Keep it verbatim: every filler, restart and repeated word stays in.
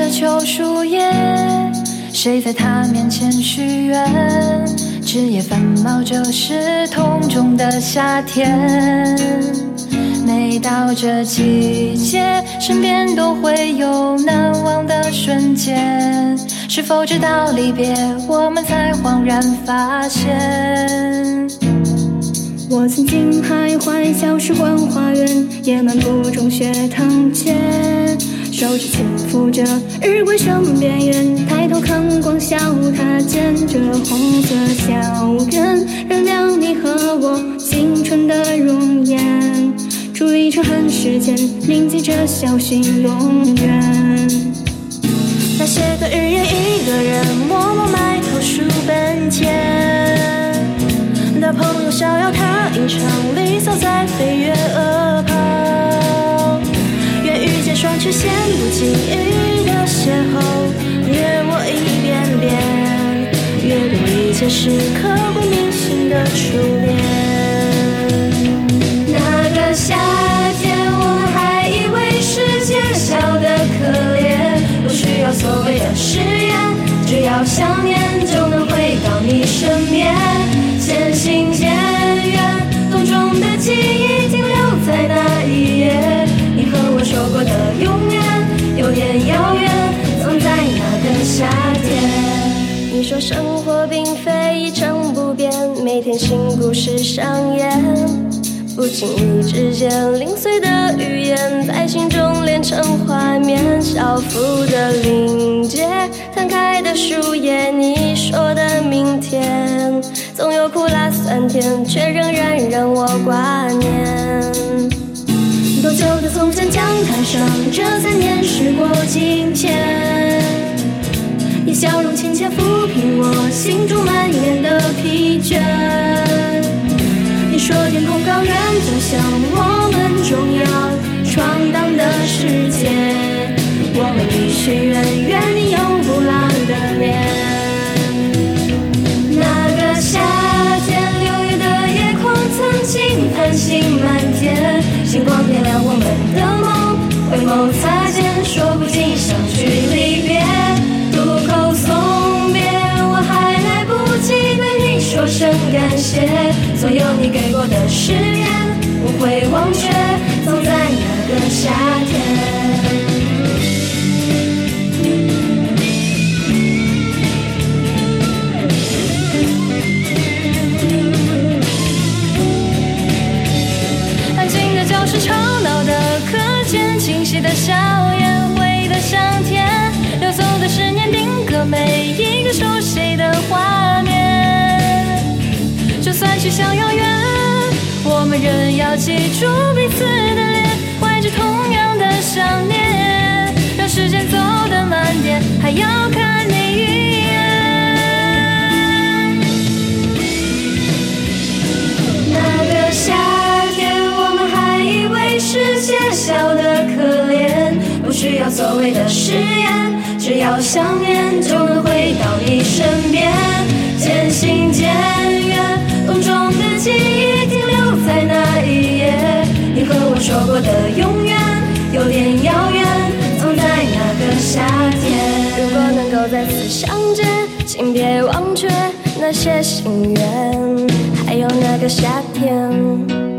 的旧树叶，谁在他面前许愿？枝叶繁茂就是痛中的夏天。每到这季节，身边都会有难忘的瞬间。是否直到离别，我们才恍然发现？我曾经徘徊小时光花园，也漫步中学堂前，手指轻抚着日晷上边缘，抬头看光小塔尖，这红色校园燃亮你和我青春的容颜，伫立成寒食间，铭记着校训永远。那些个日夜一个人默默埋头书本前，那朋友逍遥他吟唱，离骚在飞跃而跑，愿遇见双曲线不经意的邂逅，越磨一遍遍，越多一切是刻骨铭心的初恋。那个夏天我还以为世界小得可怜，不需要所谓的誓言，只要想念就能回到你身边，渐行渐远，洞中的记忆停留在那一夜，你和我说过的永远有点遥远，总在那个夏天。你说生活并非一成不变，每天新故事上演，不经意之间零碎的语言在心中连成画面，校服的领结，摊开的树叶，你说的明天总有苦辣酸甜，却仍然让我挂念。多久的从前讲台上，这三年时过境迁，你笑容亲切抚平我心中蔓延的疲倦，你说天空高远，就像我们重要闯荡的世界，我们一许愿，愿你有不老的脸。夏天六月的夜空曾经繁星满天，星光点亮我们的梦，回眸擦肩，说不尽相聚离别，渡口送别，我还来不及对你说声感谢，所有你给过的誓言我会忘却，总在那个夏天。是吵闹的课间，清晰的笑颜，回忆的香甜，流走的十年定格每一个熟悉的画面。就算去向遥远，我们仍要记住彼此的脸，怀着同样的想念，让时间走得慢点，还要看你一眼。那个夏世界小得可怜，不需要所谓的誓言，只要想念就能回到你身边，渐行渐远，洞中的记忆停留在那一夜，你和我说过的永远有点遥远，总在那个夏天。如果能够再次相见，请别忘却那些心愿，还有那个夏天。